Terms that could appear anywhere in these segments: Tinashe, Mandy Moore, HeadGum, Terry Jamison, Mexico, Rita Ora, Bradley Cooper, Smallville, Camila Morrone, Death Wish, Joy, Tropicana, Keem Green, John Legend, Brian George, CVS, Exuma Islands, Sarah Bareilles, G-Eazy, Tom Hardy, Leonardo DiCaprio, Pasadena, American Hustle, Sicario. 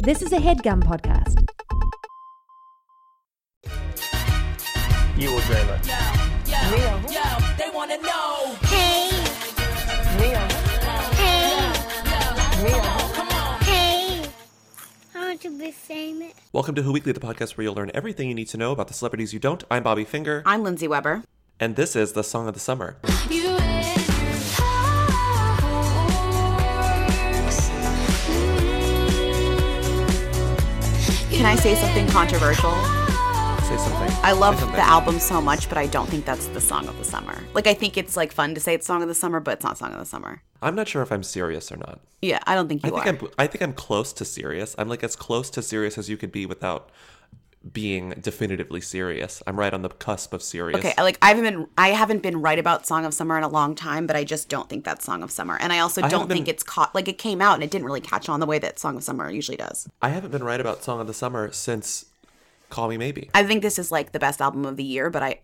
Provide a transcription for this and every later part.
This is a HeadGum podcast. You or Dreamer? Real. They want to know. Hey. Real. Hey. Real. Come on. Hey. I want to be famous. Welcome to Who Weekly, the podcast where you'll learn everything you need to know about the celebrities you don't. I'm Bobby Finger. I'm Lindsay Weber. And this is the Song of the Summer. Can I say something controversial? Say something. I love the album so much, but I don't think that's the Song of the Summer. Like, I think it's, like, fun to say it's Song of the Summer, but it's not Song of the Summer. I'm not sure if I'm serious or not. Yeah, I don't think you are. I think I'm close to serious. I'm, like, as close to serious as you could be without being definitively serious. I'm right on the cusp of serious. Okay, like, I haven't been right about Song of Summer in a long time, but I just don't think that's Song of Summer. And I also don't think it's caught, like, it came out and it didn't really catch on the way that Song of Summer usually does. I haven't been right about Song of the Summer since Call Me Maybe. I think this is, like, the best album of the year, but I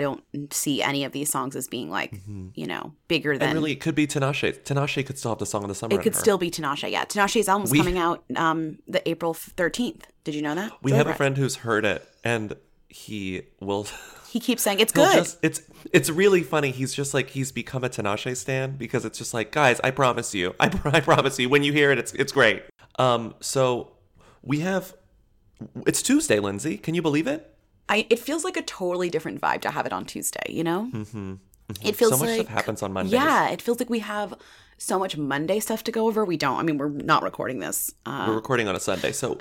don't see any of these songs as being, like, you know, bigger than... And really, it could be Tinashe. Tinashe could still have the Song of the Summer. It could still be Tinashe, yeah. Tinashe's album's coming out the April 13th. Did you know that? We have a friend who's heard it, and he keeps saying, it's good. It's really funny. He's just like, he's become a Tinashe stan, because it's just like, guys, I promise you, when you hear it, it's great. So we have... It's Tuesday, Lindsay. Can you believe it? It feels like a totally different vibe to have it on Tuesday, you know? It feels so much stuff happens on Mondays. Yeah, it feels like we have so much Monday stuff to go over. We don't. I mean, we're not recording this. We're recording on a Sunday, so...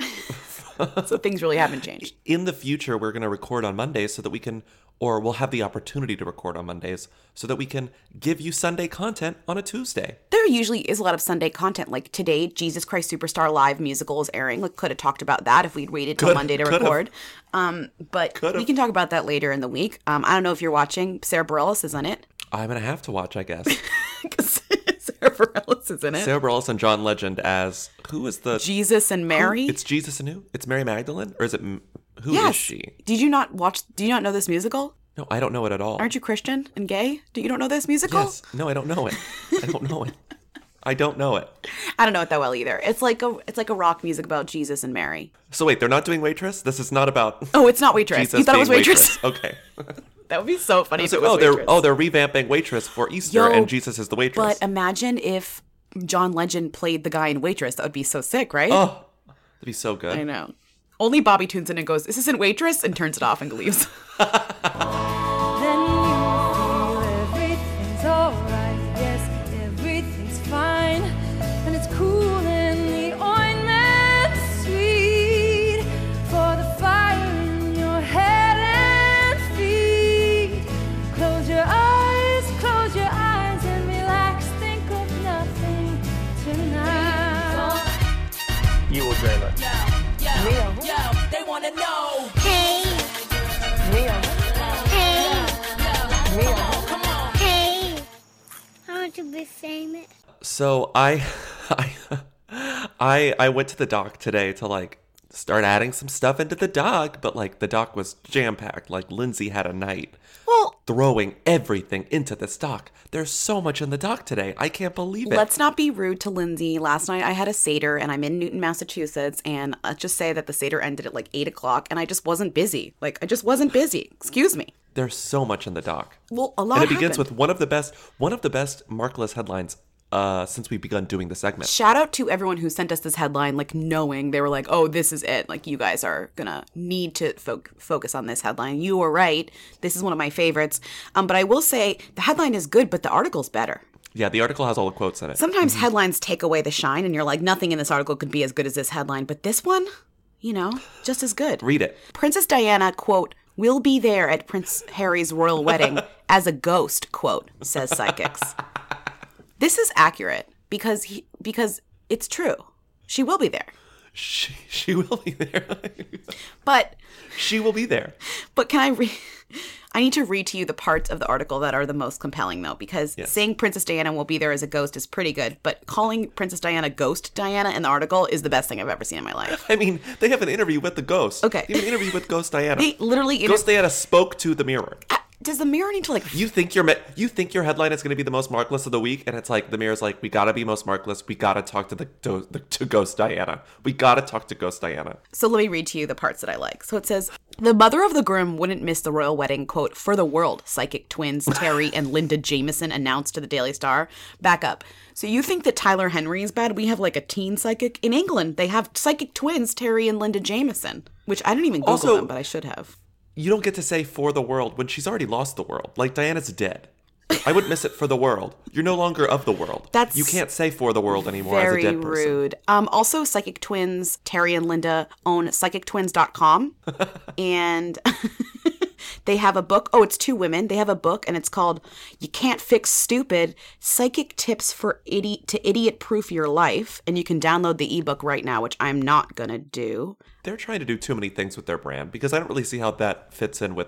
So things really haven't changed. In the future, we're going to record on Mondays so that we can... Or we'll have the opportunity to record on Mondays so that we can give you Sunday content on a Tuesday. There usually is a lot of Sunday content. Like today, Jesus Christ Superstar Live musical is airing. Like, could have talked about that if we'd waited till Monday to record. We can talk about that later in the week. I don't know if you're watching. Sarah Bareilles is in it. I'm going to have to watch, I guess. Sarah Bareilles is in it. Sarah Bareilles and John Legend as... Who is the... Jesus and Mary? It's Jesus and who? It's Mary Magdalene? Or is it... Who is she? Did you not watch? Do you not know this musical? No, I don't know it at all. Aren't you Christian and gay? Do you don't know this musical? Yes. No, I don't know it. I don't know it that well either. It's like a rock music about Jesus and Mary. So wait, they're not doing Waitress? This is not about... Oh, it's not Waitress. Jesus, you thought it was Waitress? Okay. That would be so funny. They're revamping Waitress for Easter, and Jesus is the waitress. But imagine if John Legend played the guy in Waitress. That would be so sick, right? Oh, that'd be so good. I know. Only Bobby tunes in and goes, "This isn't Waitress," and turns it off and leaves. Then you feel everything's all right, yes, everything's fine, and it's cool in the ointment sweet, for the fire in your head and feet. Close your eyes and relax, think of nothing tonight. You will dream it. Real. Yo, they want to know. Hey. Real. Hey. Real. Come on. Hey. I want to be famous. So I went to the doc today to, like, start adding some stuff into the doc, but, like, the doc was jam-packed. Like, Lindsay had a night throwing everything into this doc. There's so much in the doc today. I can't believe it. Let's not be rude to Lindsay. Last night I had a Seder, and I'm in Newton, Massachusetts, and let's just say that the Seder ended at like 8 o'clock, and I just wasn't busy. Excuse me. There's so much in the doc. Well, a lot happened. And it begins with one of the best Markless headlines since we've begun doing the segment. Shout out to everyone who sent us this headline, like, knowing they were like, oh, this is it. Like, you guys are going to need to focus on this headline. You were right. This is one of my favorites. But I will say the headline is good, but the article's better. Yeah, the article has all the quotes in it. Sometimes headlines take away the shine, and you're like, nothing in this article could be as good as this headline. But this one, you know, just as good. Read it. Princess Diana, quote, "will be there at Prince Harry's royal wedding as a ghost," quote, says psychics. This is accurate because it's true. She will be there. She will be there. But she will be there. But can I need to read to you the parts of the article that are the most compelling, though, because saying Princess Diana will be there as a ghost is pretty good, but calling Princess Diana Ghost Diana in the article is the best thing I've ever seen in my life. I mean, they have an interview with the ghost. Okay. They have an interview with Ghost Diana. They literally... Ghost Diana spoke to the Mirror. Does the Mirror need to like? You think your headline is going to be the most markless of the week, and it's like the Mirror's like, we gotta be most markless. We gotta talk to the Ghost Diana. We gotta talk to Ghost Diana. So let me read to you the parts that I like. So it says, the mother of the groom wouldn't miss the royal wedding, quote, for the world. Psychic twins Terry and Linda Jamison announced to the Daily Star. Back up. So you think that Tyler Henry is bad? We have like a teen psychic in England. They have psychic twins Terry and Linda Jamison, which I didn't even Google also, them, but I should have. You don't get to say for the world when she's already lost the world. Like, Diana's dead. I would miss it for the world. You're no longer of the world. That's you can't say for the world anymore as a dead person. Very rude. Also, psychic twins, Terry and Linda, own psychictwins.com. And they have a book. Oh, it's two women. They have a book, and it's called You Can't Fix Stupid, Psychic Tips for to Idiot-Proof Your Life. And you can download the ebook right now, which I'm not going to do. They're trying to do too many things with their brand because I don't really see how that fits in with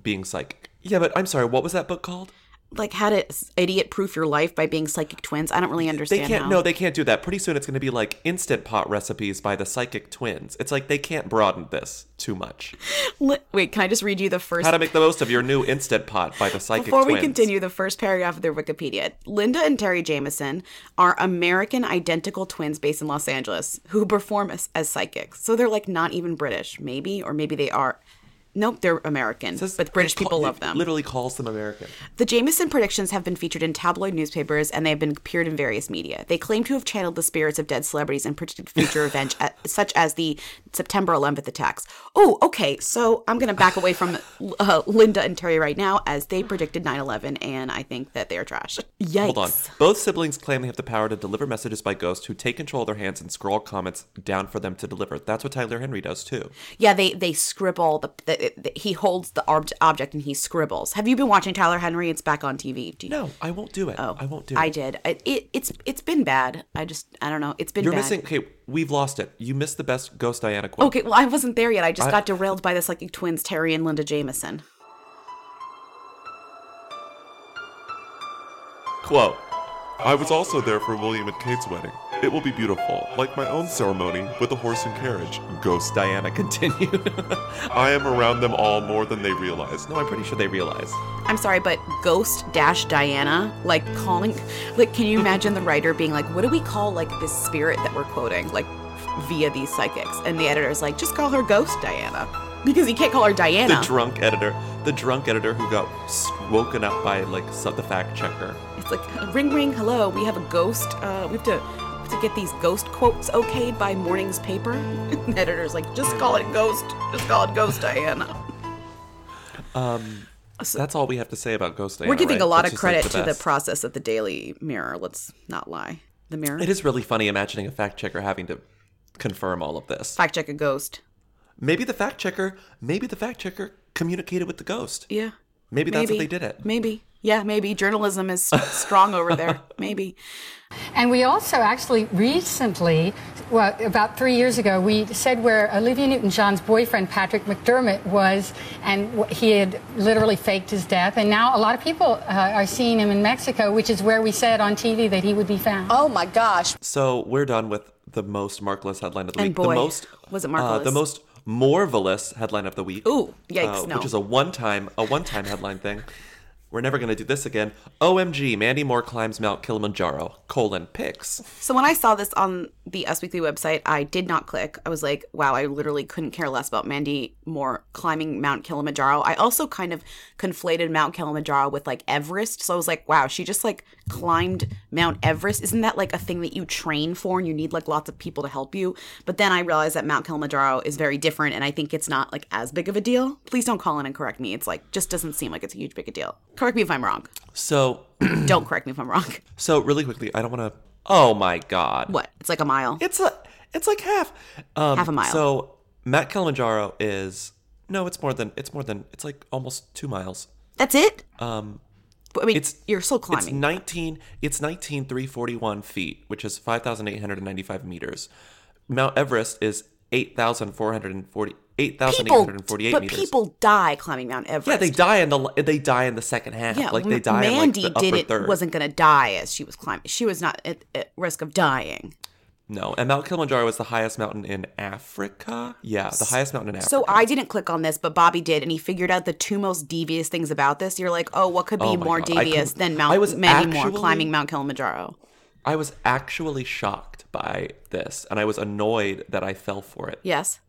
being psychic. Yeah, but I'm sorry, what was that book called? Like, how to idiot-proof your life by being psychic twins. I don't really understand how. No, they can't do that. Pretty soon it's going to be like Instant Pot recipes by the psychic twins. It's like they can't broaden this too much. Wait, can I just read you the first? How to make the most of your new Instant Pot by the psychic twins. Before we continue, the first paragraph of their Wikipedia. Linda and Terry Jamison are American identical twins based in Los Angeles who perform as psychics. So they're like not even British, maybe, or maybe they are. Nope, they're American, but British people love them. Literally calls them American. The Jamison predictions have been featured in tabloid newspapers, and they have been appeared in various media. They claim to have channeled the spirits of dead celebrities and predicted future events, such as the September 11th attacks. Oh, okay, so I'm going to back away from Linda and Terry right now, as they predicted 9/11, and I think that they are trash. Yikes. Hold on. Both siblings claim they have the power to deliver messages by ghosts who take control of their hands and scroll comments down for them to deliver. That's what Tyler Henry does, too. Yeah, they scribble the he holds the object and he scribbles. Have you been watching Tyler Henry? It's back on TV. No, I won't do it. Oh, I won't do it. I did. It's been bad. I don't know. It's been bad. You're missing, okay, we've lost it. You missed the best Ghost Diana quote. Okay, well, I wasn't there yet. I just got derailed by the psychic twins, Terry and Linda Jamison. Quote, I was also there for William and Kate's wedding. It will be beautiful, like my own ceremony with a horse and carriage. Ghost Diana continued. I am around them all more than they realize. No, I'm pretty sure they realize. I'm sorry, but Ghost-Diana, like calling, like, can you imagine the writer being like, what do we call like this spirit that we're quoting, like via these psychics? And the editor's like, just call her Ghost Diana. Because he can't call her Diana. The drunk editor who got woken up by like the fact checker. It's like, ring, ring, hello, we have a ghost, we have to get these ghost quotes okayed by morning's paper. The editor's like, just call it Ghost. Just call it Ghost Diana. So that's all we have to say about Ghost Diana. We're giving a lot of credit to the process of the Daily Mirror. Let's not lie. The Mirror. It is really funny imagining a fact checker having to confirm all of this. Fact check a ghost. Maybe the fact checker communicated with the ghost. Yeah. Maybe that's what they did it. Maybe. Yeah, maybe. Journalism is strong over there. Maybe. And we also actually recently, well, about 3 years ago, we said where Olivia Newton-John's boyfriend, Patrick McDermott, was, and he had literally faked his death. And now a lot of people are seeing him in Mexico, which is where we said on TV that he would be found. Oh, my gosh. So we're done with the most markless headline of the week. Boy, was it markless? The most Morvelous headline of the week. Ooh, yikes, no. Which is a one-time headline thing. We're never going to do this again. OMG, Mandy Moore climbs Mount Kilimanjaro, pics. So when I saw this on the Us Weekly website, I did not click. I was like, wow, I literally couldn't care less about Mandy Moore climbing Mount Kilimanjaro. I also kind of conflated Mount Kilimanjaro with like Everest. So I was like, wow, she just like climbed Mount Everest. Isn't that like a thing that you train for and you need like lots of people to help you? But then I realized that Mount Kilimanjaro is very different and I think it's not like as big of a deal. Please don't call in and correct me. It's like, just doesn't seem like it's a huge big a deal. Correct me if I'm wrong. So don't correct me if I'm wrong. So really quickly, I don't want to. Oh my God! What? It's like a mile. It's like half a mile. So Mount Kilimanjaro is it's more than it's like almost 2 miles. That's it. But, I mean, you're still climbing. It's 19,341 feet, which is 5,895 meters. Mount Everest is 8,848 meters. But people die climbing Mount Everest. Yeah, they die in the second half. Yeah, like they die. Mandy in like the upper third. Wasn't going to die as she was climbing. She was not at risk of dying. No, and Mount Kilimanjaro is the highest mountain in Africa. Yeah, the highest mountain in Africa. So I didn't click on this, but Bobby did, and he figured out the two most devious things about this. You're like, oh, what could be more devious than Mandy Moore climbing Mount Kilimanjaro? I was actually shocked by this, and I was annoyed that I fell for it. Yes.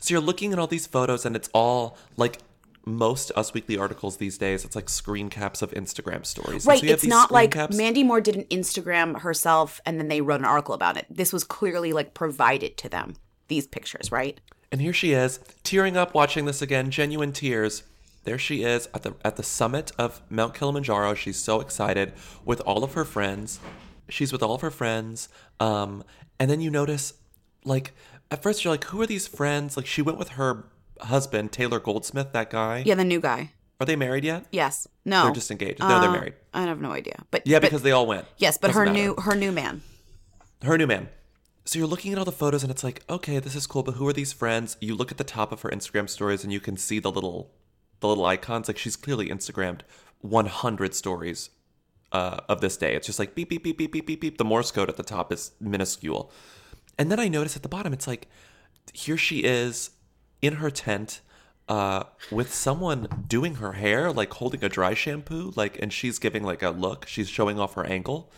So you're looking at all these photos, and it's all, like most Us Weekly articles these days, it's like screen caps of Instagram stories. Right, so it's not like Mandy Moore didn't Instagram herself, and then they wrote an article about it. This was clearly, like, provided to them, these pictures, right? And here she is, tearing up watching this again, genuine tears. There she is at the summit of Mount Kilimanjaro. She's so excited with all of her friends. She's with all of her friends. And then you notice, like, at first you're like, who are these friends? Like, she went with her husband, Taylor Goldsmith, that guy. Yeah, the new guy. Are they married yet? Yes. No. They're just engaged. No, they're married. I have no idea. But yeah, because they all went. Yes, but her new man. Her new man. So you're looking at all the photos and it's like, okay, this is cool, but who are these friends? You look at the top of her Instagram stories and you can see the little icons. Like, she's clearly Instagrammed 100 stories of this day. It's just like beep, beep, beep, beep, beep, beep, beep. The Morse code at the top is minuscule. And then I notice at the bottom, it's like, here she is in her tent with someone doing her hair, like holding a dry shampoo, like, and she's giving like a look. She's showing off her ankle.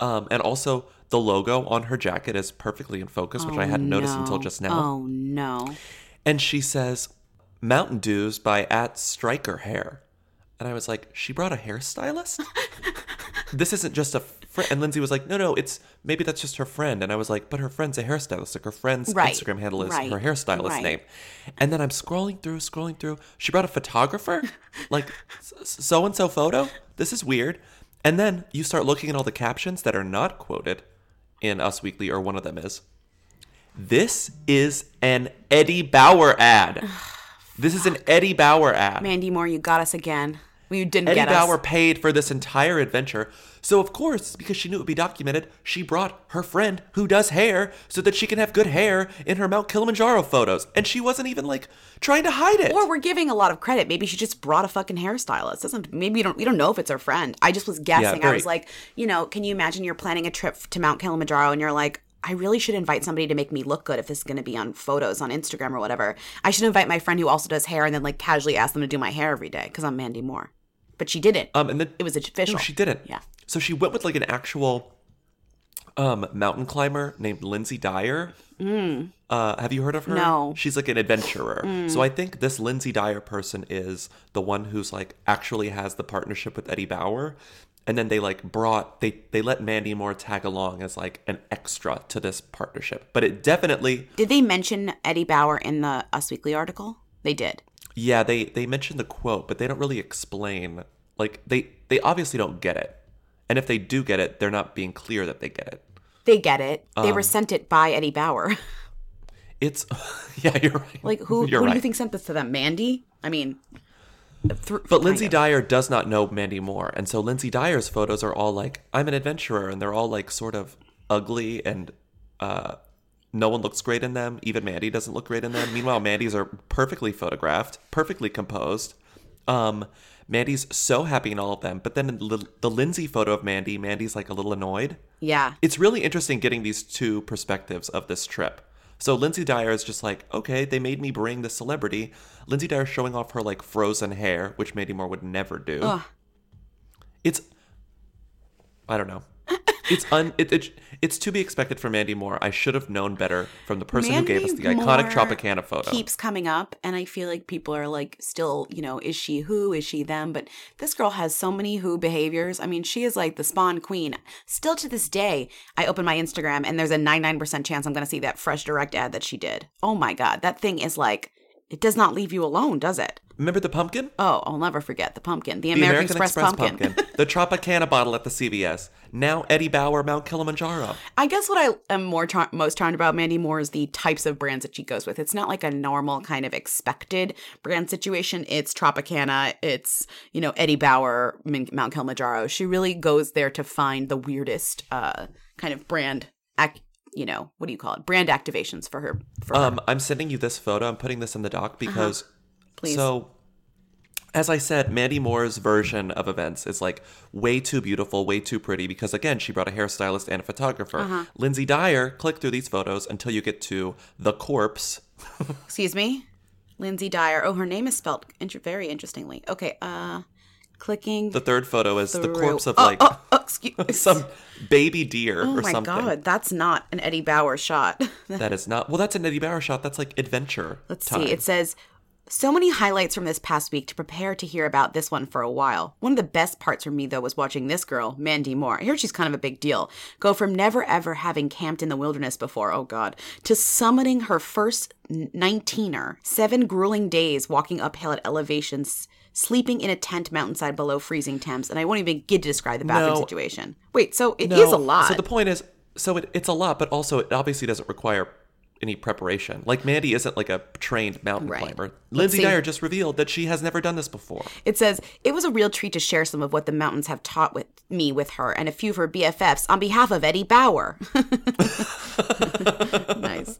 And also the logo on her jacket is perfectly in focus, which I hadn't noticed until just now. Oh, no. And she says, Mountain Dews by @StrikerHair. And I was like, she brought a hairstylist? This isn't just a friend. And Lindsay was like, no, it's maybe that's just her friend. And I was like, but her friend's a hairstylist. Like, her friend's Instagram handle is her hairstylist name. And then I'm scrolling through. She brought a photographer? Like, so-and-so photo? This is weird. And then you start looking at all the captions that are not quoted in Us Weekly, or one of them is. This is an Eddie Bauer ad. This is an Eddie Bauer ad. Mandy Moore, you got us again. Well, you didn't get us. Eddie Bauer paid for this entire adventure. So, of course, because she knew it would be documented, she brought her friend who does hair so that she can have good hair in her Mount Kilimanjaro photos. And she wasn't even, like, trying to hide it. Or we're giving a lot of credit. Maybe she just brought a fucking hairstylist. Maybe we don't know if it's her friend. I just was guessing. Yeah, I was like, you know, can you imagine you're planning a trip to Mount Kilimanjaro and you're like, I really should invite somebody to make me look good if this is going to be on photos on Instagram or whatever. I should invite my friend who also does hair and then, like, casually ask them to do my hair every day because I'm Mandy Moore. But she didn't. It was official. No, she didn't. Yeah. So she went with, like, an actual mountain climber named Lindsay Dyer. Mm. Have you heard of her? No. She's, like, an adventurer. Mm. So I think this Lindsay Dyer person is the one who's, like, actually has the partnership with Eddie Bauer. And then they, like, they let Mandy Moore tag along as, like, an extra to this partnership. But it definitely... Did they mention Eddie Bauer in the Us Weekly article? They did. Yeah, they mentioned the quote, but they don't really explain. Like, they obviously don't get it. And if they do get it, they're not being clear that they get it. They get it. They were sent it by Eddie Bauer. It's... Yeah, you're right. Like, who do you think sent this to them? Mandy? I mean... But Lindsay Dyer does not know Mandy Moore. And so Lindsay Dyer's photos are all like, I'm an adventurer. And they're all like sort of ugly and no one looks great in them. Even Mandy doesn't look great in them. Meanwhile, Mandy's are perfectly photographed, perfectly composed. Mandy's so happy in all of them. But then in the Lindsay photo of Mandy's like a little annoyed. Yeah. It's really interesting getting these two perspectives of this trip. So Lindsay Dyer is just like, okay, they made me bring the celebrity. Lindsay Dyer showing off her, like, frozen hair, which Mandy Moore would never do. Ugh. It's, I don't know. It's to be expected from Mandy Moore. I should have known better from the person who gave us the iconic Tropicana photo. Keeps coming up, and I feel like people are, like, still, you know, is she who? Is she them? But this girl has so many who behaviors. I mean, she is like the spawn queen. Still to this day, I open my Instagram, and there's a 99% chance I'm going to see that Fresh Direct ad that she did. Oh, my God. That thing is like, it does not leave you alone, does it? Remember the pumpkin? Oh, I'll never forget the pumpkin. The American Express pumpkin. The Tropicana bottle at the CVS. Now Eddie Bauer, Mount Kilimanjaro. I guess what I am most charmed about Mandy Moore is the types of brands that she goes with. It's not like a normal kind of expected brand situation. It's Tropicana. It's, you know, Eddie Bauer, Mount Kilimanjaro. She really goes there to find the weirdest kind of brand you know, what do you call it? Brand activations for her. I'm sending you this photo. I'm putting this in the doc because... Please. So as I said, Mandy Moore's version of events is like way too beautiful, way too pretty, because again, she brought a hairstylist and a photographer. Uh-huh. Lindsay Dyer, click through these photos until you get to the corpse. Excuse me? Lindsay Dyer. Oh, her name is spelled very interestingly. Okay, clicking. The third photo is the corpse of some baby deer or something. Oh my God, that's not an Eddie Bauer shot. That is not. Well, that's an Eddie Bauer shot. That's like adventure. Let's see. It says, so many highlights from this past week to prepare to hear about this one for a while. One of the best parts for me, though, was watching this girl, Mandy Moore. I hear she's kind of a big deal. Go from never, ever having camped in the wilderness before, oh God, to summiting her first 19er. 7 grueling days walking uphill at elevations, sleeping in a tent mountainside below freezing temps. And I won't even get to describe the bathroom situation. Wait, so it is a lot. So the point is, it's a lot, but also it obviously doesn't require any preparation. Like, Mandy isn't like a trained mountain climber. Lindsay Dyer just revealed that she has never done this before. It says, it was a real treat to share some of what the mountains have taught with her and a few of her BFFs on behalf of Eddie Bauer. Nice.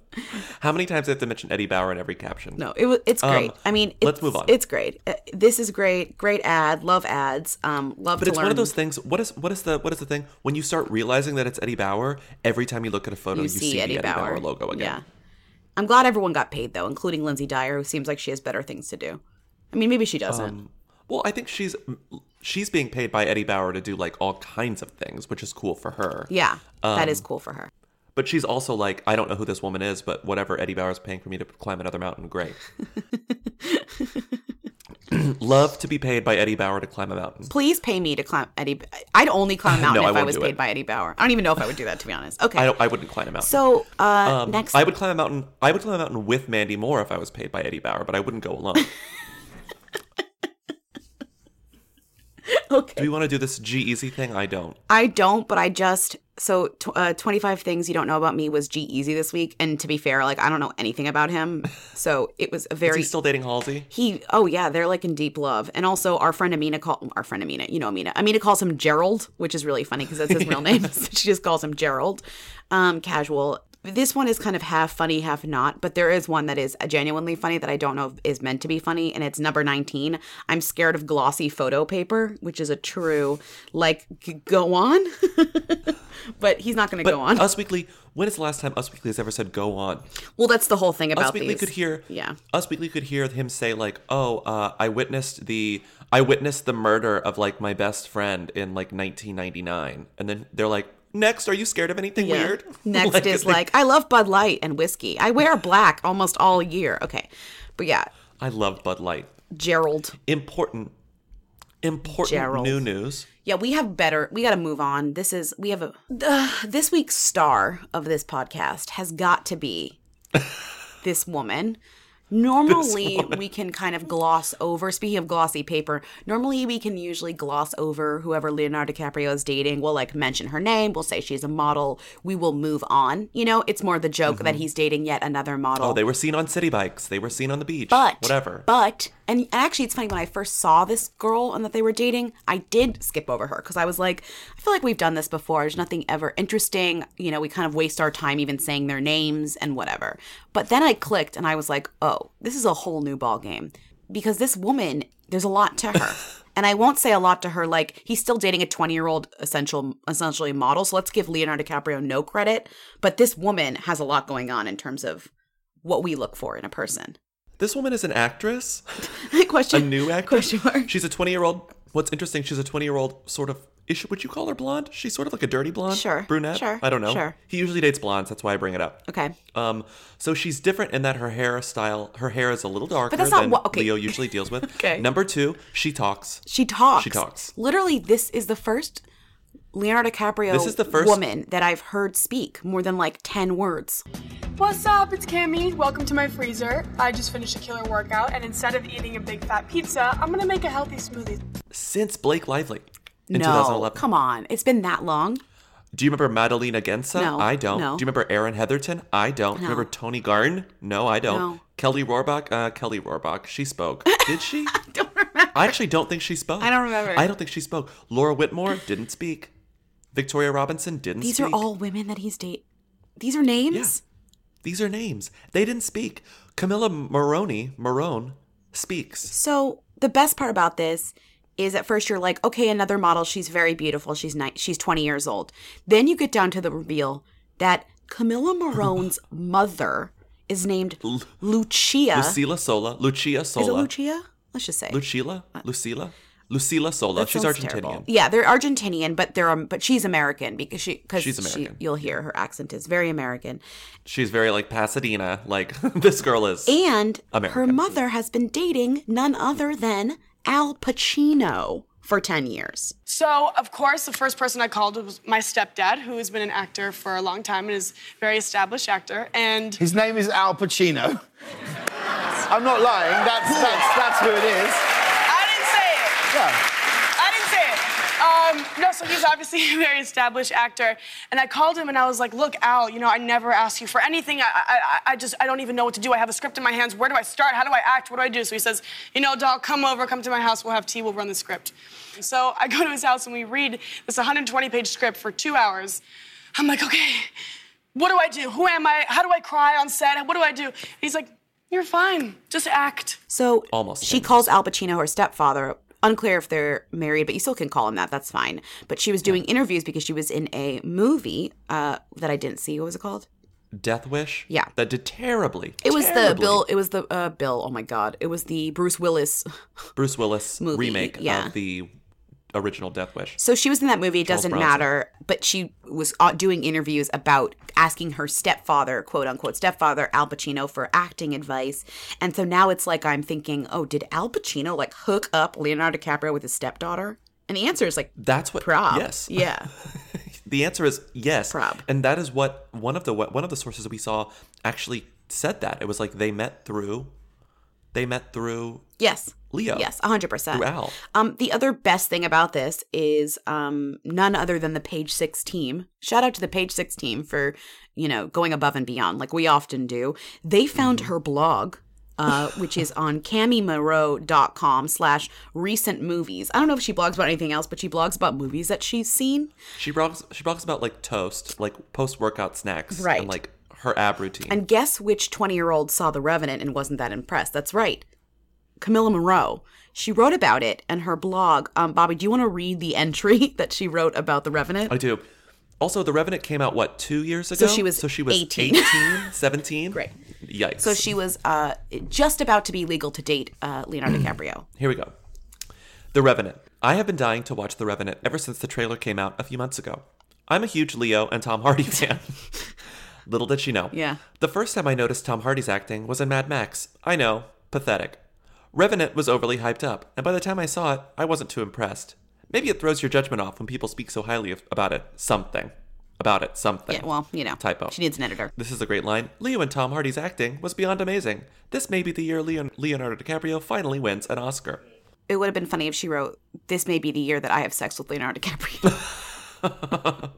How many times do I have to mention Eddie Bauer in every caption? No, it's great. I mean, let's move on. It's great. This is great. Great ad. Love ads. Love but to learn. But it's one of those things. What is the thing? When you start realizing that it's Eddie Bauer, every time you look at a photo, you see the Eddie Bauer logo again. Yeah. I'm glad everyone got paid, though, including Lindsay Dyer, who seems like she has better things to do. I mean, maybe she doesn't. Well, I think she's being paid by Eddie Bauer to do, like, all kinds of things, which is cool for her. Yeah, that is cool for her. But she's also like, I don't know who this woman is, but whatever, Eddie Bauer's paying for me to climb another mountain, great. Love to be paid by Eddie Bauer to climb a mountain. Please pay me to climb Eddie. I'd only climb a mountain if I was paid by Eddie Bauer. I don't even know if I would do that, to be honest. Okay, I wouldn't climb a mountain. So next, I would climb a mountain. I would climb a mountain with Mandy Moore if I was paid by Eddie Bauer, but I wouldn't go alone. Okay. Do we want to do this G-Eazy thing? I don't, but I just. So 25 Things You Don't Know About Me was G-Eazy this week. And to be fair, like, I don't know anything about him. So it was a very... Is he still dating Halsey? Oh yeah, they're like in deep love. And also our friend Amina, Amina calls him Gerald, which is really funny because that's his real name. So she just calls him Gerald. Casual. This one is kind of half funny, half not. But there is one that is genuinely funny that I don't know is meant to be funny. And it's number 19. I'm scared of glossy photo paper, which is a true, like, go on. But he's not going to go on. Us Weekly, when is the last time Us Weekly has ever said go on? Well, that's the whole thing about these. Us Weekly could hear him say, like, I witnessed the murder of, like, my best friend in, like, 1999. And then they're like, next, are you scared of anything weird? Next I love Bud Light and whiskey. I wear black almost all year. Okay. But yeah. I love Bud Light. Gerald. Important Gerald. New news. Yeah, we got to move on. This week's star of this podcast has got to be this woman. Normally, we can kind of gloss over, speaking of glossy paper, we can usually gloss over whoever Leonardo DiCaprio is dating. We'll, like, mention her name. We'll say she's a model. We will move on. You know, it's more the joke that he's dating yet another model. Oh, they were seen on city bikes. They were seen on the beach. And actually, it's funny, when I first saw this girl and that they were dating, I did skip over her because I was like, I feel like we've done this before. There's nothing ever interesting. You know, we kind of waste our time even saying their names and whatever. But then I clicked and I was like, oh, this is a whole new ball game, because this woman, there's a lot to her. And I won't say a lot to her. Like, he's still dating a 20-year-old essentially model. So let's give Leonardo DiCaprio no credit. But this woman has a lot going on in terms of what we look for in a person. This woman is an actress? Question. A new actress? Question mark. She's a 20-year-old. What's interesting, she's a 20-year-old sort of, would you call her blonde? She's sort of like a dirty blonde. Sure. Brunette? Sure. I don't know. Sure. He usually dates blondes. That's why I bring it up. Okay. So she's different in that her hair is a little darker than Leo usually deals with. Okay. Number 2, she talks. Literally, this is the first Leonardo DiCaprio woman that I've heard speak more than like 10 words. What's up? It's Cammy. Welcome to my freezer. I just finished a killer workout, and instead of eating a big fat pizza, I'm going to make a healthy smoothie. Since Blake Lively in 2011. Come on. It's been that long. Do you remember Madalena Gensa? No. I don't. No. Do you remember Erin Heatherton? I don't. No. Do you remember Tony Garn? No, I don't. No. Kelly Rohrbach. She spoke. Did she? I don't remember. I actually don't think she spoke. I don't remember. I don't think she spoke. Laura Whitmore didn't speak. Victoria Robinson didn't speak. These are all women that he's dating. These are names? Yeah. These are names. They didn't speak. Camila Morrone speaks. So the best part about this is at first you're like, okay, another model. She's very beautiful. She's 20 years old. Then you get down to the reveal that Camila Morrone's mother is named Lucia. Lucila Sola. Lucia Sola. Is it Lucia? Let's just say. Lucila? Lucila? Lucila Sola. She's Argentinian. Terrible. Yeah, they're Argentinian, but she's American because she's American. You'll hear her accent is very American. She's very like Pasadena. Like this girl is American. Her mother has been dating none other than Al Pacino for 10 years. So, of course, the first person I called was my stepdad, who has been an actor for a long time and is a very established actor, and... His name is Al Pacino. I'm not lying, that's who it is. I didn't say it. Yeah. I didn't say it. So he's obviously a very established actor, and I called him and I was like, look, Al, you know, I never ask you for anything. I don't even know what to do. I have a script in my hands. Where do I start? How do I act? What do I do? So he says, you know, doll, come to my house, we'll have tea, we'll run the script. So I go to his house and we read this 120-page script for 2 hours. I'm like, okay, what do I do? Who am I? How do I cry on set? What do I do? And he's like, you're fine, just act. So almost she calls Al Pacino, her stepfather. Unclear if they're married, but you still can call him that. That's fine. But she was doing interviews because she was in a movie that I didn't see. What was it called? Death Wish? Yeah. That did terribly. It was the Bruce Willis movie. Remake of the original Death Wish. So she was in that movie. It doesn't matter. But she was doing interviews about asking her stepfather, quote unquote stepfather, Al Pacino, for acting advice. And so now it's like I'm thinking, oh, did Al Pacino like hook up Leonardo DiCaprio with his stepdaughter? And the answer is like, that's what. Prob. Yes. Yeah. The answer is yes. Prob. And that is what one of the sources that we saw actually said that. It was like they met through. Yes. Leo. Yes, 100%. Wow. The other best thing about this is none other than the Page Six team. Shout out to the Page Six team for, you know, going above and beyond like we often do. They found her blog, which is on camimorrow.com/recent movies. I don't know if she blogs about anything else, but she blogs about movies that she's seen. She blogs about like toast, like post-workout snacks. Right. And like her ab routine. And guess which 20-year-old saw The Revenant and wasn't that impressed? That's right. Camila Morrone. She wrote about it in her blog. Bobby, do you want to read the entry that she wrote about The Revenant? I do. Also, The Revenant came out, 2 years ago? So she was 18, 17? Great. Yikes. So she was just about to be legal to date Leonardo DiCaprio. Here we go. The Revenant. I have been dying to watch The Revenant ever since the trailer came out a few months ago. I'm a huge Leo and Tom Hardy fan. Little did she know. Yeah. The first time I noticed Tom Hardy's acting was in Mad Max. I know. Pathetic. Revenant was overly hyped up, and by the time I saw it, I wasn't too impressed. Maybe it throws your judgment off when people speak so highly about it. Something. Yeah, well, you know. Typo. She needs an editor. This is a great line. Leo and Tom Hardy's acting was beyond amazing. This may be the year Leonardo DiCaprio finally wins an Oscar. It would have been funny if she wrote, this may be the year that I have sex with Leonardo DiCaprio.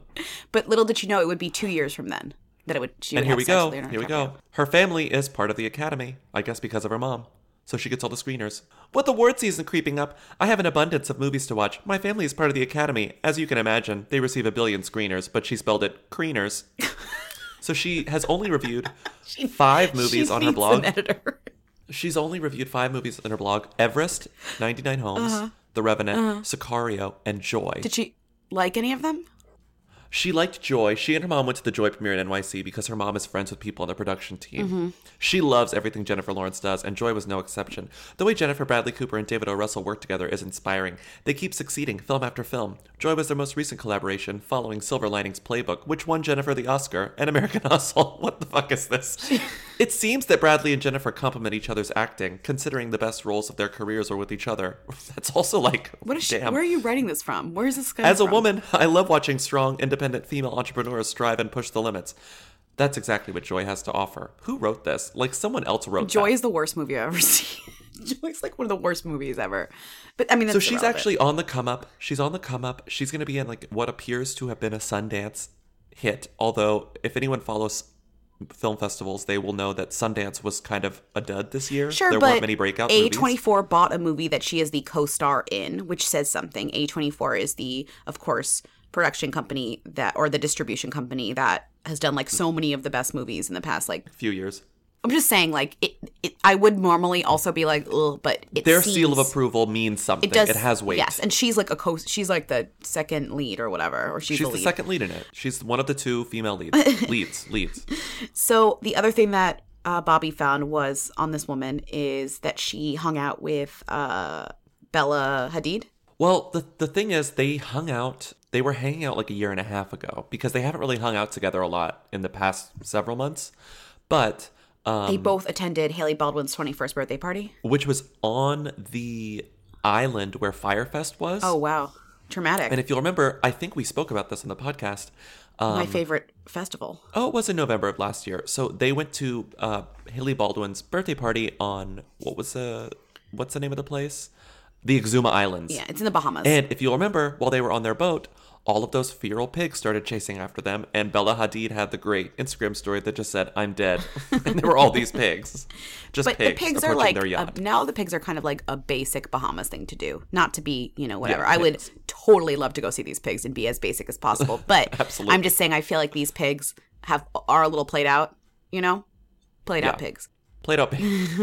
But little did she know it would be 2 years from then that it would. She would and here have we sex go. With Leonardo here DiCaprio. We go. Her family is part of the Academy, I guess because of her mom. So she gets all the screeners. With award season creeping up, I have an abundance of movies to watch. My family is part of the Academy. As you can imagine, they receive 1 billion screeners, but she spelled it creeners. So she has only reviewed 5 movies on her blog. She's only reviewed 5 movies on her blog. Everest, 99 Homes, The Revenant, Sicario, and Joy. Did she like any of them? She liked Joy. She and her mom went to the Joy premiere in NYC because her mom is friends with people on the production team. Mm-hmm. She loves everything Jennifer Lawrence does, and Joy was no exception. The way Jennifer Bradley Cooper and David O. Russell work together is inspiring. They keep succeeding, film after film. Joy was their most recent collaboration, following Silver Linings Playbook, which won Jennifer the Oscar and American Hustle. What the fuck is this? It seems that Bradley and Jennifer complement each other's acting, considering the best roles of their careers are with each other. That's also like, what is damn. Where are you writing this from? Where is this coming from? As a woman, I love watching strong, independent female entrepreneurs strive and push the limits. That's exactly what Joy has to offer. Who wrote this? Like someone else wrote Joy that. Is the worst movie I've ever seen. Joy's like one of the worst movies ever. But I mean, that's so she's irrelevant. Actually on the come up. She's on the come up. She's going to be in like what appears to have been a Sundance hit. Although if anyone follows film festivals, they will know that Sundance was kind of a dud this year. Sure, there weren't many breakout movies. A24 bought a movie that she is the co-star in, which says something. A24 is the, of course, production company that, or the distribution company that has done like so many of the best movies in the past like few years. I'm just saying, like, I would normally also be like, ugh, but it Their seems, seal of approval means something. It does. It has weight. Yes, and she's like she's like the second lead or whatever, or she's the lead. She's the second lead in it. She's one of the two female leads. leads. So the other thing that Bobby found was on this woman is that she hung out with Bella Hadid. Well, the thing is, they were hanging out like a year and a half ago because they haven't really hung out together a lot in the past several months, but... they both attended Haley Baldwin's 21st birthday party. Which was on the island where Firefest was. Oh, wow. Traumatic. And if you'll remember, I think we spoke about this on the podcast. My favorite festival. Oh, it was in November of last year. So they went to Haley Baldwin's birthday party on, what's the name of the place? The Exuma Islands. Yeah, it's in the Bahamas. And if you'll remember, while they were on their boat... all of those feral pigs started chasing after them, and Bella Hadid had the great Instagram story that just said, "I'm dead." And there were all these pigs. But the pigs are like, now the pigs are kind of like a basic Bahamas thing to do. Not to be, whatever. Yeah, I would totally love to go see these pigs and be as basic as possible. But absolutely. I'm just saying, I feel like these pigs are a little played out, Played out pigs. Played out pigs.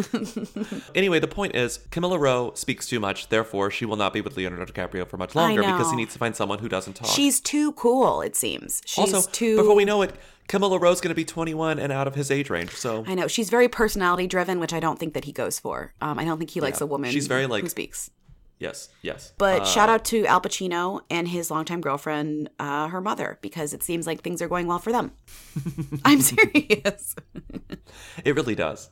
Anyway, the point is, Camilla Rowe speaks too much. Therefore, she will not be with Leonardo DiCaprio for much longer because he needs to find someone who doesn't talk. She's too cool, it seems. Before we know it, Camilla Rowe's going to be 21 and out of his age range. So I know. She's very personality-driven, which I don't think that he goes for. I don't think he likes a woman who speaks. Yes, yes. But shout out to Al Pacino and his longtime girlfriend, her mother, because it seems like things are going well for them. I'm serious. It really does.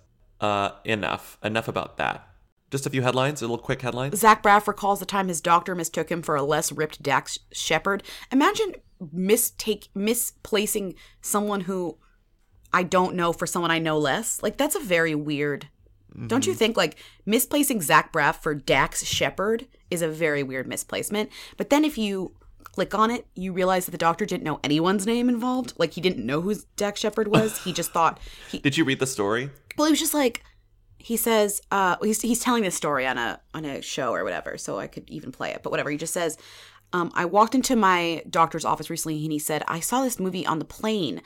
Enough about that. Just a few headlines, a little quick headline. Zach Braff recalls the time his doctor mistook him for a less ripped Dax Shepard. Imagine misplacing someone who I don't know for someone I know less. Like, that's a very weird... Mm-hmm. Don't you think, like, misplacing Zach Braff for Dax Shepard is a very weird misplacement? But then if you click on it, you realize that the doctor didn't know anyone's name involved. Like, he didn't know who Dax Shepard was. He just thought... Did you read the story? Well, he was just like, he says, he's telling this story on a show or whatever, so I could even play it, but whatever. He just says, I walked into my doctor's office recently and he said, I saw this movie on the plane.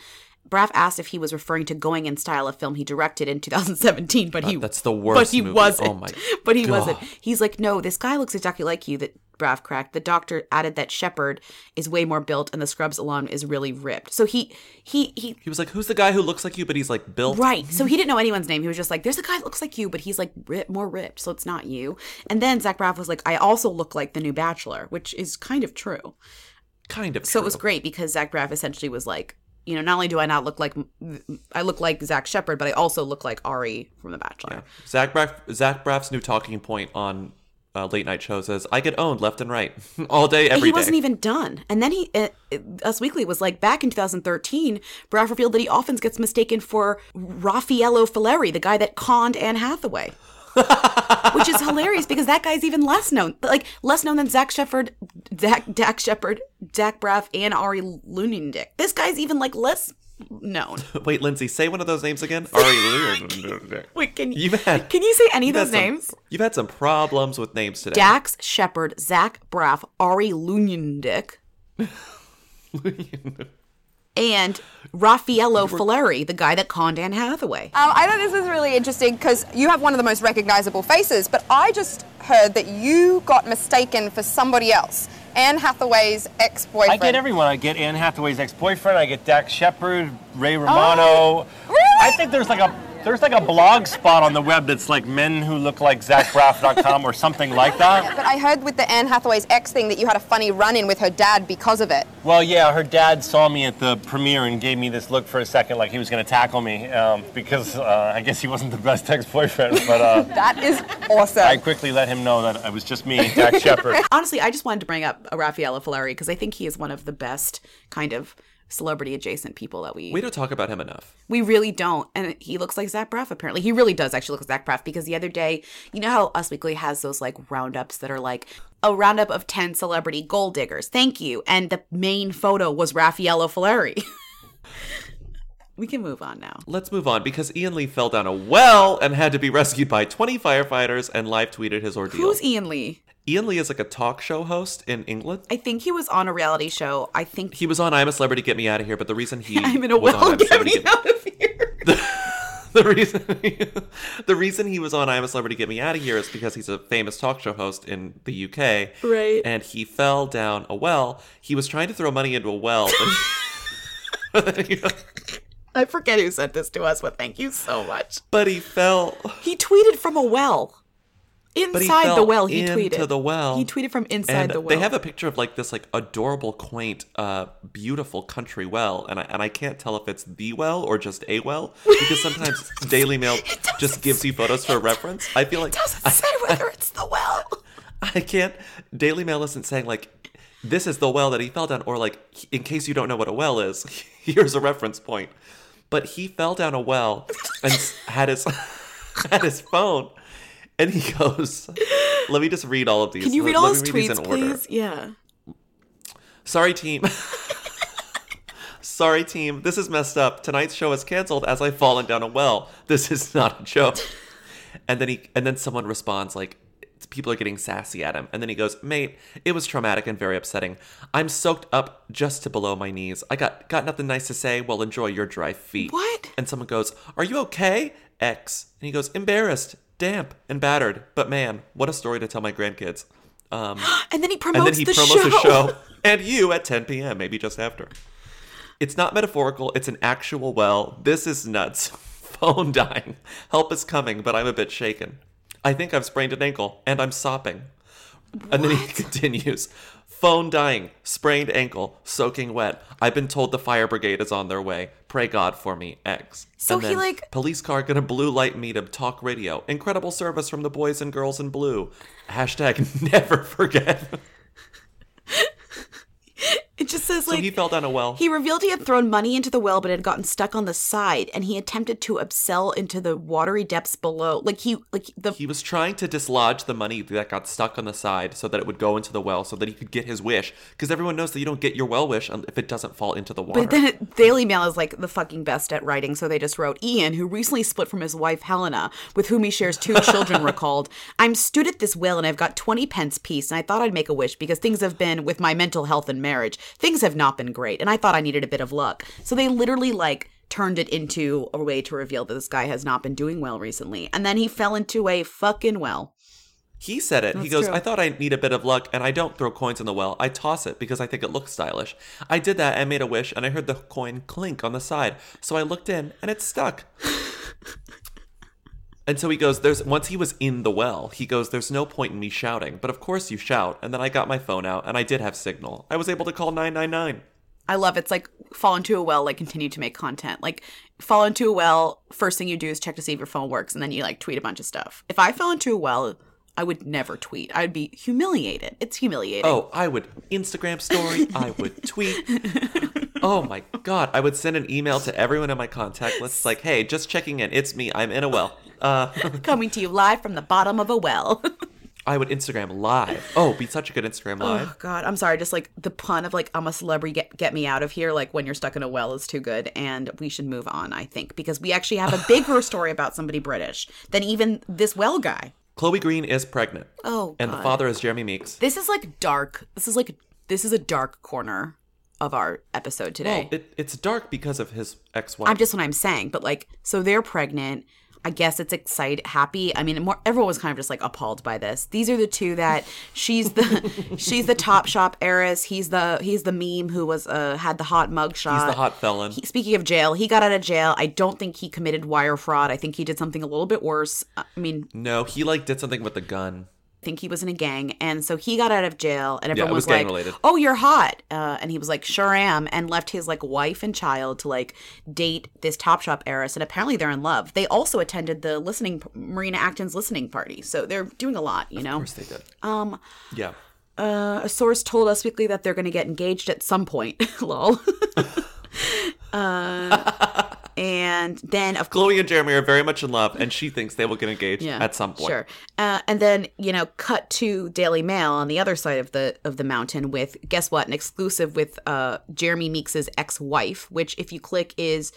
Braff asked if he was referring to Going in Style, a film he directed in 2017, but that's the worst movie. Wasn't. Oh my But he God. Wasn't. He's like, no, this guy looks exactly like you, that Braff cracked. The doctor added that Shepard is way more built and the Scrubs alum is really ripped. So he was like, who's the guy who looks like you, but he's like built? Right. So he didn't know anyone's name. He was just like, there's a guy that looks like you, but he's like more ripped. So it's not you. And then Zach Braff was like, I also look like the new Bachelor, which is kind of true. So it was great because Zach Braff essentially was like, not only do I not look like – I look like Zach Shepard, but I also look like Ari from The Bachelor. Yeah. Zach Braff's new talking point on late-night shows is, I get owned left and right all day, every day. He wasn't even done. And then he Us Weekly was like, back in 2013, Braff revealed that he often gets mistaken for Raffaello Fileri, the guy that conned Anne Hathaway. Which is hilarious because that guy's even less known. Like, less known than Dax Shepard, Zach Braff, and Ari Lunendick. This guy's even, like, less known. Wait, Lindsay, say one of those names again. Ari Lunendick. Wait, can you say any of those names? You've had some problems with names today. Dax Shepard, Zach Braff, Ari Lunendick. And Raffaello Fileri, the guy that conned Anne Hathaway. I thought this was really interesting because you have one of the most recognizable faces, but I just heard that you got mistaken for somebody else, Anne Hathaway's ex-boyfriend. I get everyone. I get Anne Hathaway's ex-boyfriend. I get Dax Shepard, Ray Romano. Oh, really? I think there's like a blog spot on the web that's like men who look like ZachBraff.com or something like that. But I heard with the Anne Hathaway's ex thing that you had a funny run-in with her dad because of it. Well, yeah, her dad saw me at the premiere and gave me this look for a second like he was going to tackle me because I guess he wasn't the best ex-boyfriend. But that is awesome. I quickly let him know that it was just me and Dax Shepard. Honestly, I just wanted to bring up Raffaello Fileri because I think he is one of the best kind of celebrity adjacent people that we don't talk about him enough. We really don't. And he looks like Zach Braff, apparently. He really does actually look like Zach Braff because the other day, you know how Us Weekly has those like roundups that are like a roundup of 10 celebrity gold diggers. Thank you. And the main photo was Raffaello Fileri. We can move on now. Let's move on because Ian Lee fell down a well and had to be rescued by 20 firefighters and live tweeted his ordeal. Who's Ian Lee? Ian Lee is like a talk show host in England. I think he was on a reality show. I think he was on I'm a Celebrity, Get Me Out of Here. But the reason he I'm in a well, get me out of here. The reason he was on I Am a Celebrity, Get Me Out of Here is because he's a famous talk show host in the UK. Right. And he fell down a well. He was trying to throw money into a well. I forget who sent this to us, but thank you so much. But he fell. He tweeted from a well. Inside the well, he tweeted. Into the well. He tweeted from inside the well. They have a picture of like this like adorable, quaint, beautiful country well, and I can't tell if it's the well or just a well, because sometimes Daily Mail just gives you photos for reference. I feel like it doesn't say whether it's the well. I can't. Daily Mail isn't saying like, this is the well that he fell down, or like, in case you don't know what a well is, here's a reference point. But he fell down a well and had his phone, and he goes, let me just read all of these. Can you read all his tweets, please? Yeah. Sorry, team. Sorry, team. This is messed up. Tonight's show is canceled as I've fallen down a well. This is not a joke. And then someone responds like, people are getting sassy at him. And then he goes, mate, it was traumatic and very upsetting. I'm soaked up just to below my knees. I got nothing nice to say. Well, enjoy your dry feet. What? And someone goes, are you okay? X. And he goes, embarrassed, damp, and battered. But man, what a story to tell my grandkids. And then he promotes the show. And you at 10 p.m., maybe just after. It's not metaphorical. It's an actual well. This is nuts. Phone dying. Help is coming, but I'm a bit shaken. I think I've sprained an ankle, and I'm sopping. What? And then he continues. Phone dying, sprained ankle, soaking wet. I've been told the fire brigade is on their way. Pray God for me, X. So and he like... Police car gonna blue light meetup, talk radio. Incredible service from the boys and girls in blue. # never forget. It just says like... So he fell down a well. He revealed he had thrown money into the well, but had gotten stuck on the side, and he attempted to abseil into the watery depths below. He was trying to dislodge the money that got stuck on the side so that it would go into the well so that he could get his wish. Because everyone knows that you don't get your well wish if it doesn't fall into the water. But then Daily Mail is like the fucking best at writing, so they just wrote, Ian, who recently split from his wife Helena, with whom he shares 2 children, recalled, I'm stood at this well and I've got 20 pence piece, and I thought I'd make a wish because things have been, with my mental health and marriage, things have not been great, and I thought I needed a bit of luck. So they literally, like, turned it into a way to reveal that this guy has not been doing well recently. And then he fell into a fucking well. He said it. That's he goes, true. I thought I need a bit of luck, and I don't throw coins in the well. I toss it because I think it looks stylish. I did that and made a wish, and I heard the coin clink on the side. So I looked in, and it stuck. And so he goes, once he was in the well, he goes, there's no point in me shouting. But of course you shout. And then I got my phone out and I did have signal. I was able to call 999. I love it. It's like fall into a well, like continue to make content. Like fall into a well. First thing you do is check to see if your phone works. And then you like tweet a bunch of stuff. If I fell into a well, I would never tweet. I'd be humiliated. It's humiliating. Oh, I would Instagram story. I would tweet. Oh my God. I would send an email to everyone in my contact list. Like, hey, just checking in. It's me. I'm in a well. Coming to you live from the bottom of a well. I would Instagram live. Oh, be such a good Instagram live. Oh God, I'm sorry. Just like the pun of like I'm a celebrity, get me out of here. Like when you're stuck in a well is too good, and we should move on. I think because we actually have a bigger story about somebody British than even this well guy. Chloe Green is pregnant. Oh, God. And the father is Jeremy Meeks. This is like dark. This is a dark corner of our episode today. Well, it's dark because of his ex-wife. I'm just what I'm saying, but like so they're pregnant. I guess it's exciting, happy. I mean, everyone was kind of just like appalled by this. These are the two that she's the Topshop heiress. He's the meme who was had the hot mugshot. He's the hot felon. Speaking of jail, he got out of jail. I don't think he committed wire fraud. I think he did something a little bit worse. I mean, no, he like did something with a gun. I think he was in a gang, and so he got out of jail, and everyone was like, related. "Oh, you're hot," and he was like, "Sure am," and left his like wife and child to like date this Topshop heiress, and apparently they're in love. They also attended the Marina Acton's listening party, so they're doing a lot, you know. Of course they did. Yeah. A source told Us Weekly that they're going to get engaged at some point. Lol. And then of course, Chloe and Jeremy are very much in love, and she thinks they will get engaged at some point. Sure. And then, you know, cut to Daily Mail on the other side of the mountain with, guess what, an exclusive with Jeremy Meeks' ex-wife, which if you click is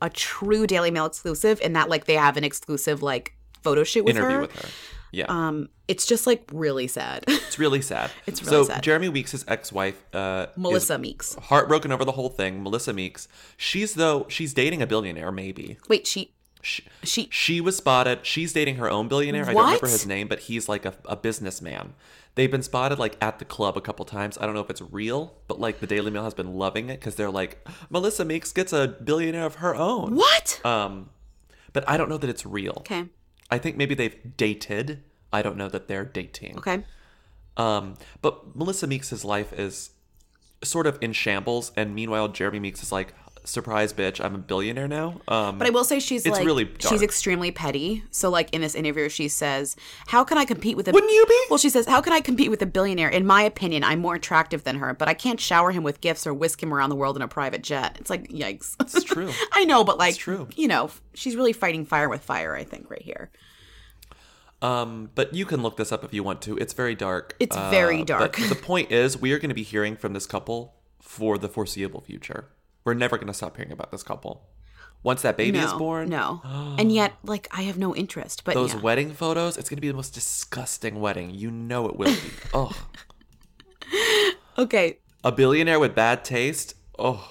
a true Daily Mail exclusive, in that like they have an exclusive like photo shoot with interview her. Interview with her. Yeah. It's just like really sad. It's really sad. It's really sad. So Jeremy Meeks' ex-wife, Melissa Meeks, heartbroken over the whole thing. Melissa Meeks. She's dating a billionaire, maybe. Wait, she She was spotted. She's dating her own billionaire. What? I don't remember his name, but he's like a businessman. They've been spotted like at the club a couple times. I don't know if it's real, but like the Daily Mail has been loving it because they're like, Melissa Meeks gets a billionaire of her own. What? But I don't know that it's real. Okay. I think maybe they've dated. I don't know that they're dating. Okay. But Melissa Meeks' life is sort of in shambles, and meanwhile Jeremy Meeks is like, surprise, bitch, I'm a billionaire now. But I will say she's extremely petty. So like in this interview she says, how can I compete with a... Wouldn't you be? Well, she says, how can I compete with a billionaire? In my opinion, I'm more attractive than her, but I can't shower him with gifts or whisk him around the world in a private jet. It's like, yikes. It's true. I know, but like, it's true. You know, she's really fighting fire with fire, I think, right here. But you can look this up if you want to. It's very dark. It's very dark. But the point is, we are going to be hearing from this couple for the foreseeable future. We're never going to stop hearing about this couple. Once that baby is born. No. And yet, like, I have no interest. But those wedding photos, it's going to be the most disgusting wedding. You know it will be. Oh. Okay. A billionaire with bad taste. Oh,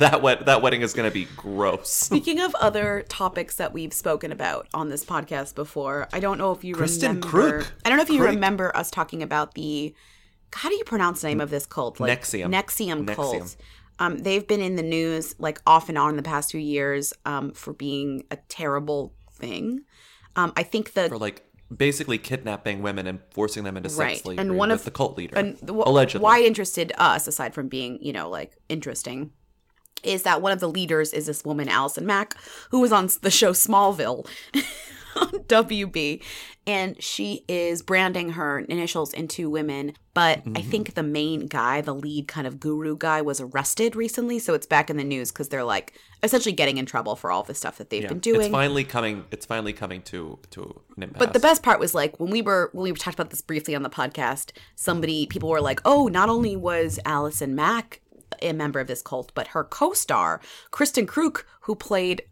that wedding is going to be gross. Speaking of other topics that we've spoken about on this podcast before, I don't know if you remember. Kruk. I don't know if you remember us talking about the, how do you pronounce the name of this cult? Like, Nexium cult. They've been in the news like off and on in the past few years for being a terrible thing. I think that... For like basically kidnapping women and forcing them into sex slavery and one of the cult leader, and allegedly. Why it interested us, aside from being, you know, like interesting, is that one of the leaders is this woman, Allison Mack, who was on the show Smallville on WB, and she is branding her initials into women. But I think the main guy, the lead kind of guru guy, was arrested recently, so it's back in the news because they're like essentially getting in trouble for all the stuff that they've been doing. It's finally coming to an impasse. But the best part was like when we talked about this briefly on the podcast, people were like, oh, not only was Allison Mack a member of this cult, but her co-star Kristen Kruk, who played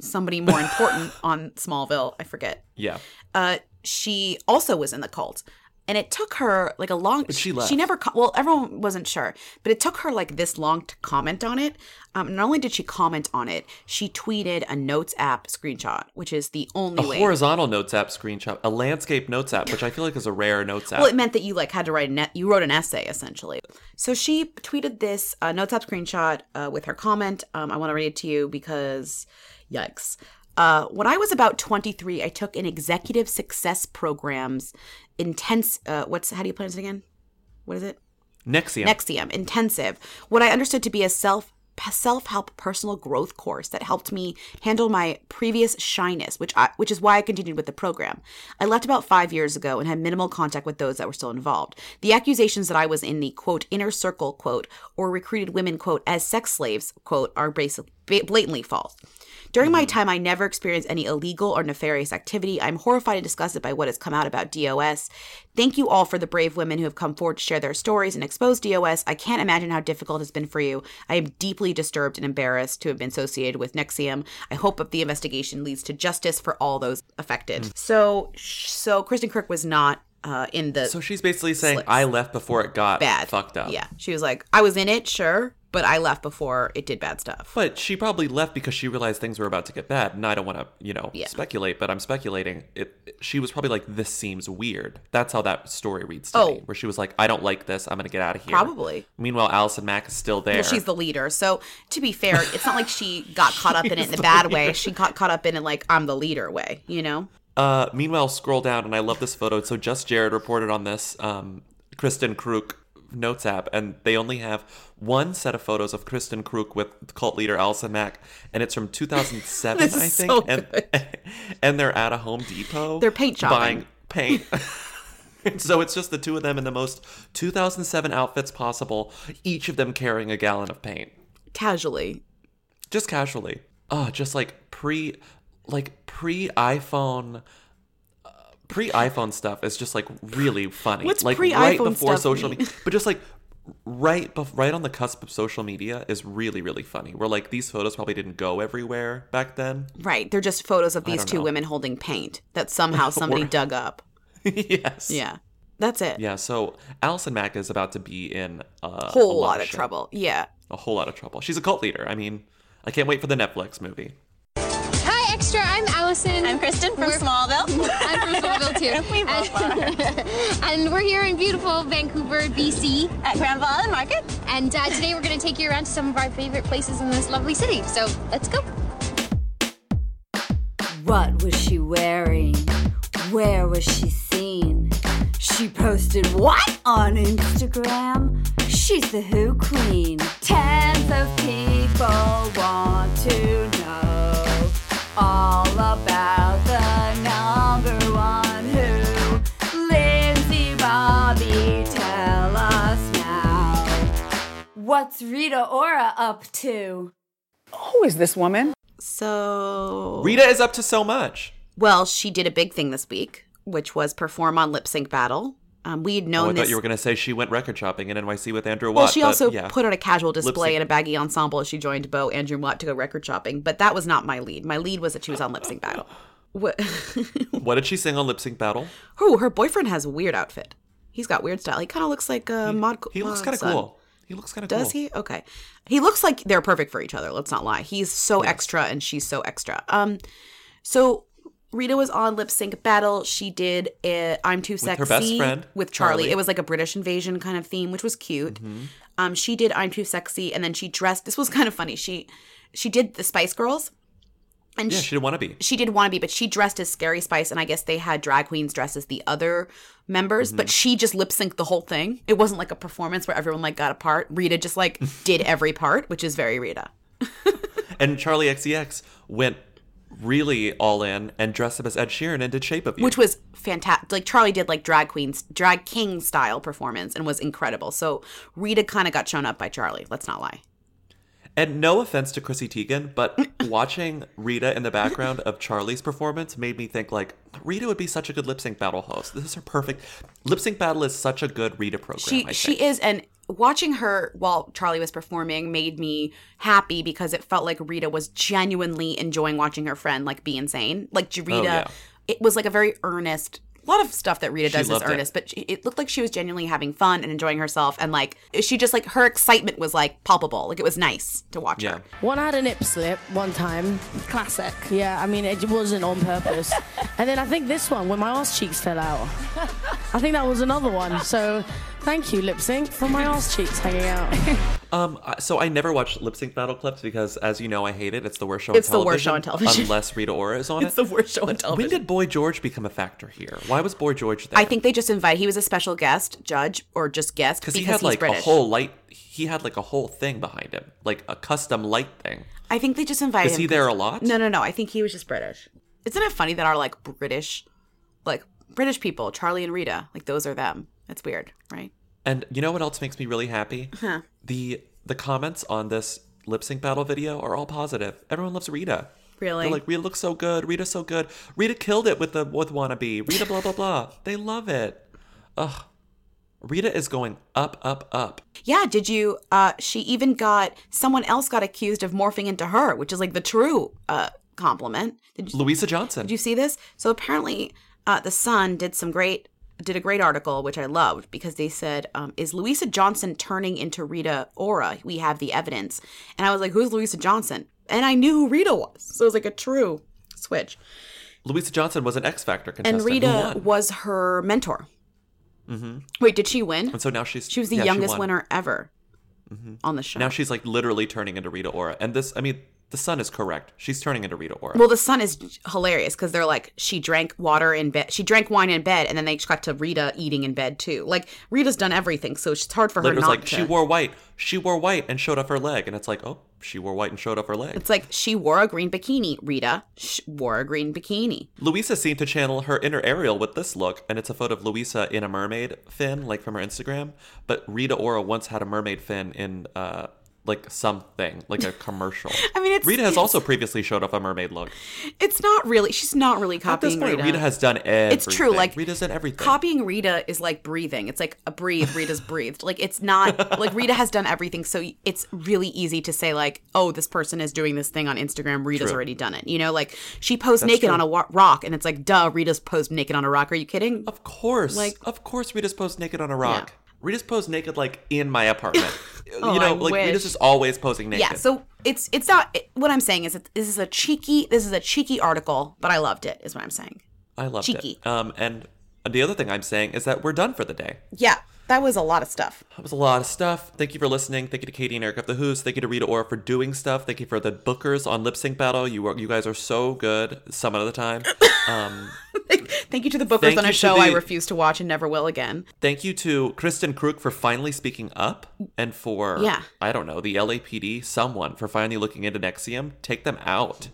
somebody more important on Smallville, I forget. Yeah. She also was in the cult. And it took her like a long... But she left. She never... Well, everyone wasn't sure. But it took her like this long to comment on it. Not only did she comment on it, she tweeted a notes app screenshot, which is the only way... A horizontal notes app screenshot. A landscape notes app, which I feel like is a rare notes app. Well, it meant that you like had to write... You wrote an essay, essentially. So she tweeted this notes app screenshot with her comment. I want to read it to you because... Yikes. When I was about 23, I took an executive success program's intense... how do you pronounce it again? What is it? Nexium. Intensive. What I understood to be a self-help personal growth course that helped me handle my previous shyness, which is why I continued with the program. I left about 5 years ago and had minimal contact with those that were still involved. The accusations that I was in the, quote, inner circle, quote, or recruited women, quote, as sex slaves, quote, are blatantly false. During my time, I never experienced any illegal or nefarious activity. I'm horrified and disgusted by what has come out about DOS. Thank you all for the brave women who have come forward to share their stories and expose DOS. I can't imagine how difficult it has been for you. I am deeply disturbed and embarrassed to have been associated with Nexium. I hope that the investigation leads to justice for all those affected. So Kristen Kruk was not in the... So she's basically saying, I left before it got fucked up. Yeah. She was like, I was in it, sure. But I left before it did bad stuff. But she probably left because she realized things were about to get bad. And I don't want to, speculate, but I'm speculating. She was probably like, this seems weird. That's how that story reads to me. Where she was like, I don't like this. I'm going to get out of here. Probably. Meanwhile, Allison Mack is still there. Well, she's the leader. So to be fair, it's not like she got caught up in it in a bad way. She got caught up in it like, I'm the leader way, you know? Meanwhile, scroll down. And I love this photo. So just Jared reported on this. Kristen Kruk notes app, and they only have one set of photos of Kristen Kruk with cult leader Allison Mack, and it's from 2007, I think. So and they're at a Home Depot. They're paint shopping. Buying paint. So it's just the two of them in the most 2007 outfits possible, each of them carrying a gallon of paint. Casually. Just casually. Oh, just like pre-iPhone... Pre-iPhone stuff is just like really funny. What's like pre-iPhone right before stuff social media, but just like right on the cusp of social media is really, really funny. We're like, these photos probably didn't go everywhere back then. Right. They're just photos of these two women holding paint that somehow somebody dug up. Yes. Yeah. That's it. Yeah. So Allison Mack is about to be in a whole lot of trouble. Yeah. A whole lot of trouble. She's a cult leader. I mean, I can't wait for the Netflix movie. Allison. I'm Kristen from Smallville. I'm from Smallville, too. We both are. And we're here in beautiful Vancouver, BC. At Grand Island Market. And today we're going to take you around to some of our favorite places in this lovely city. So let's go. What was she wearing? Where was she seen? She posted what on Instagram? She's the Who Queen. Tens of people want to know all about the number one Who. Lindsay, Bobby, tell us now. What's Rita Ora up to? Who is this woman? So... Rita is up to so much. Well, she did a big thing this week, which was perform on Lip Sync Battle. We had known I thought you were going to say she went record shopping in NYC with Andrew Watt. Well, she also put on a casual display and a baggy ensemble as she joined Beau Andrew Watt to go record shopping. But that was not my lead. My lead was that she was on Lip Sync Battle. What did she sing on Lip Sync Battle? Oh, her boyfriend has a weird outfit. He's got weird style. He kind of looks like a mod. He looks kind of cool. He looks kind of cool. Does he? Okay. He looks like they're perfect for each other. Let's not lie. He's so extra and she's so extra. So... Rita was on Lip Sync Battle. She did I'm Too Sexy. With her best friend. With Charlie. It was like a British invasion kind of theme, which was cute. Mm-hmm. She did I'm Too Sexy, and then she dressed. This was kind of funny. She did the Spice Girls. And she did Wannabe. She did Wannabe, but she dressed as Scary Spice, and I guess they had drag queens dressed as the other members, mm-hmm. but she just lip-synced the whole thing. It wasn't like a performance where everyone like got a part. Rita just like did every part, which is very Rita. And Charlie XCX went... really all in and dressed up as Ed Sheeran and did Shape of You. Which was fantastic. Like Charlie did like drag king style performance and was incredible. So Rita kind of got shown up by Charlie. Let's not lie. And no offense to Chrissy Teigen, but watching Rita in the background of Charlie's performance made me think like Rita would be such a good Lip Sync Battle host. This is her perfect. Lip Sync Battle is such a good Rita program. She is, and watching her while Charlie was performing made me happy because it felt like Rita was genuinely enjoying watching her friend like be insane. Like Rita, It was like a very earnest. A lot of stuff that Rita does is earnest, but it looked like she was genuinely having fun and enjoying herself. And like, she just like, her excitement was like palpable. Like it was nice to watch her. One had a nip slip one time. Classic. Yeah, I mean, it wasn't on purpose. And then I think this one, when my ass cheeks fell out, I think that was another one. So thank you, Lip Sync, for my ass cheeks hanging out. So I never watched Lip Sync Battle clips because, as you know, I hate it. It's the worst show on television. It's the worst show on television. Unless Rita Ora is on it. It's the worst show on television. When did Boy George become a factor here? Why was Boy George there? I think they just invited. He was a special guest judge or just guest because he's like British. He had like a whole thing behind him, like a custom light thing. I think they just invited him. Is he there a lot? No. I think he was just British. Isn't it funny that our British people, Charlie and Rita, like those are them. That's weird, right? And you know what else makes me really happy? Huh. The comments on this Lip Sync Battle video are all positive. Everyone loves Rita. Really? They're like, Rita looks so good. Rita's so good. Rita killed it with Wannabe. Rita blah, blah, blah. They love it. Ugh. Rita is going up, up, up. Yeah, did you, she even got, someone else got accused of morphing into her, which is like the true compliment. Louisa Johnson. Did you see this? So apparently The Sun did a great article, which I loved, because they said, is Louisa Johnson turning into Rita Ora? We have the evidence. And I was like, who's Louisa Johnson? And I knew who Rita was. So it was like a true switch. Louisa Johnson was an X Factor contestant. And Rita was her mentor. Mm-hmm. Wait, did she win? And so now she was the youngest winner ever on the show. Now she's like literally turning into Rita Ora. And this, I mean... The Sun is correct. She's turning into Rita Ora. Well, The Sun is hilarious because they're like, she drank wine in bed, and then they cut to Rita eating in bed too. Like Rita's done everything, so it's hard for her not to. She wore white and showed off her leg, and it's like, oh, she wore white and showed off her leg. It's like she wore a green bikini. Rita wore a green bikini. Louisa seemed to channel her inner Ariel with this look, and it's a photo of Louisa in a mermaid fin, like from her Instagram. But Rita Ora once had a mermaid fin in. Like something, like a commercial. I mean, Rita has also previously showed off a mermaid look. She's not really copying Rita. At this point, Rita has done everything. It's true, like, Rita's done everything. Copying Rita is like breathing. It's like a breathe, Rita's breathed. Like, it's not, like, Rita has done everything, so it's really easy to say, like, oh, this person is doing this thing on Instagram, Rita's already done it. You know, like, she posed naked on a rock, and it's like, duh, Rita's posed naked on a rock. Are you kidding? Of course. Like, of course Rita's posed naked on a rock. Yeah. Rita's posed naked, like, in my apartment. Oh, you know, I like, wish. Rita's just always posing naked. Yeah, so it's not, what I'm saying is that this is a cheeky article, but I loved it, is what I'm saying. I loved cheeky. It. And the other thing I'm saying is that we're done for the day. Yeah, that was a lot of stuff. Thank you for listening. Thank you to Katie and Eric of The Who's. Thank you to Rita Ora for doing stuff. Thank you for the bookers on Lip Sync Battle. You guys are so good some of the time. Thank you to the bookers on a show I refuse to watch and never will again. Thank you to Kristen Krug for finally speaking up and for, I don't know, the LAPD, someone for finally looking into Nexium. Take them out.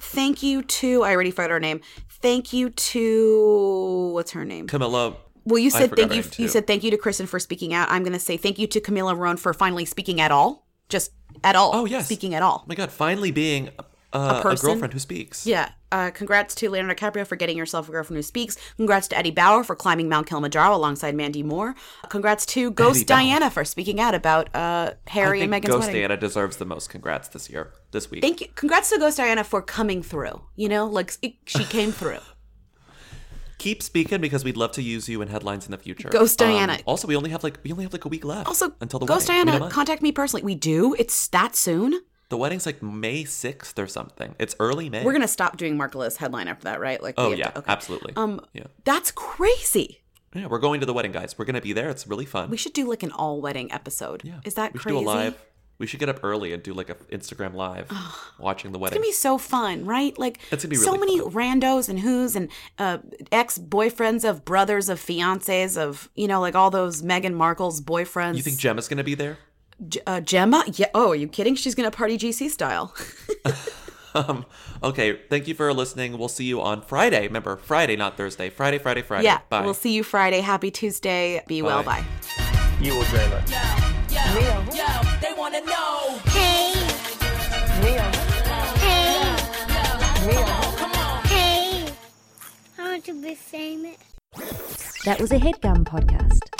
Thank you to, I already forgot her name. Thank you to, what's her name? Camila. Well, you said thank you. You said thank you to Kristen for speaking out. I'm going to say thank you to Camila Morrone for finally speaking at all. Just at all. Oh, yes. Speaking at all. Oh, my God. Finally being a girlfriend who speaks. Yeah. Congrats to Leonardo DiCaprio for getting yourself a girlfriend who speaks. Congrats to Eddie Bauer for climbing Mount Kilimanjaro alongside Mandy Moore. Congrats to Ghost Diana for speaking out about Harry and Meghan's wedding. Diana deserves the most congrats this week. Thank you. Congrats to Ghost Diana for coming through. You know, like she came through. Keep speaking because we'd love to use you in headlines in the future. Ghost Diana. Also, we only have like a week left. Also, until the Ghost wedding. Diana, contact me personally. We do. It's that soon. The wedding's like May 6th or something. It's early May. We're going to stop doing Mark Liz headline after that, right? Like, oh, yeah, okay. Absolutely. Yeah. That's crazy. Yeah, we're going to the wedding, guys. We're going to be there. It's really fun. We should do like an all-wedding episode. Yeah. Is that crazy? We should do a live. We should get up early and do like an Instagram live watching the wedding. It's going to be so fun, right? Like, it's gonna be really so many fun. Randos and who's and ex-boyfriends of brothers of fiancés of, you know, like all those Meghan Markle's boyfriends. You think Gemma's going to be there? Gemma? Yeah. Oh, are you kidding? She's going to party GC style. Okay. Thank you for listening. We'll see you on Friday. Remember, Friday, not Thursday. Friday. Yeah. Bye. We'll see you Friday. Happy Tuesday. Be well. Bye. You will join us. Yo, they want to know. Hey. Real. Hey. Real. Come on. Hey. I want to be famous. That was a HeadGum podcast.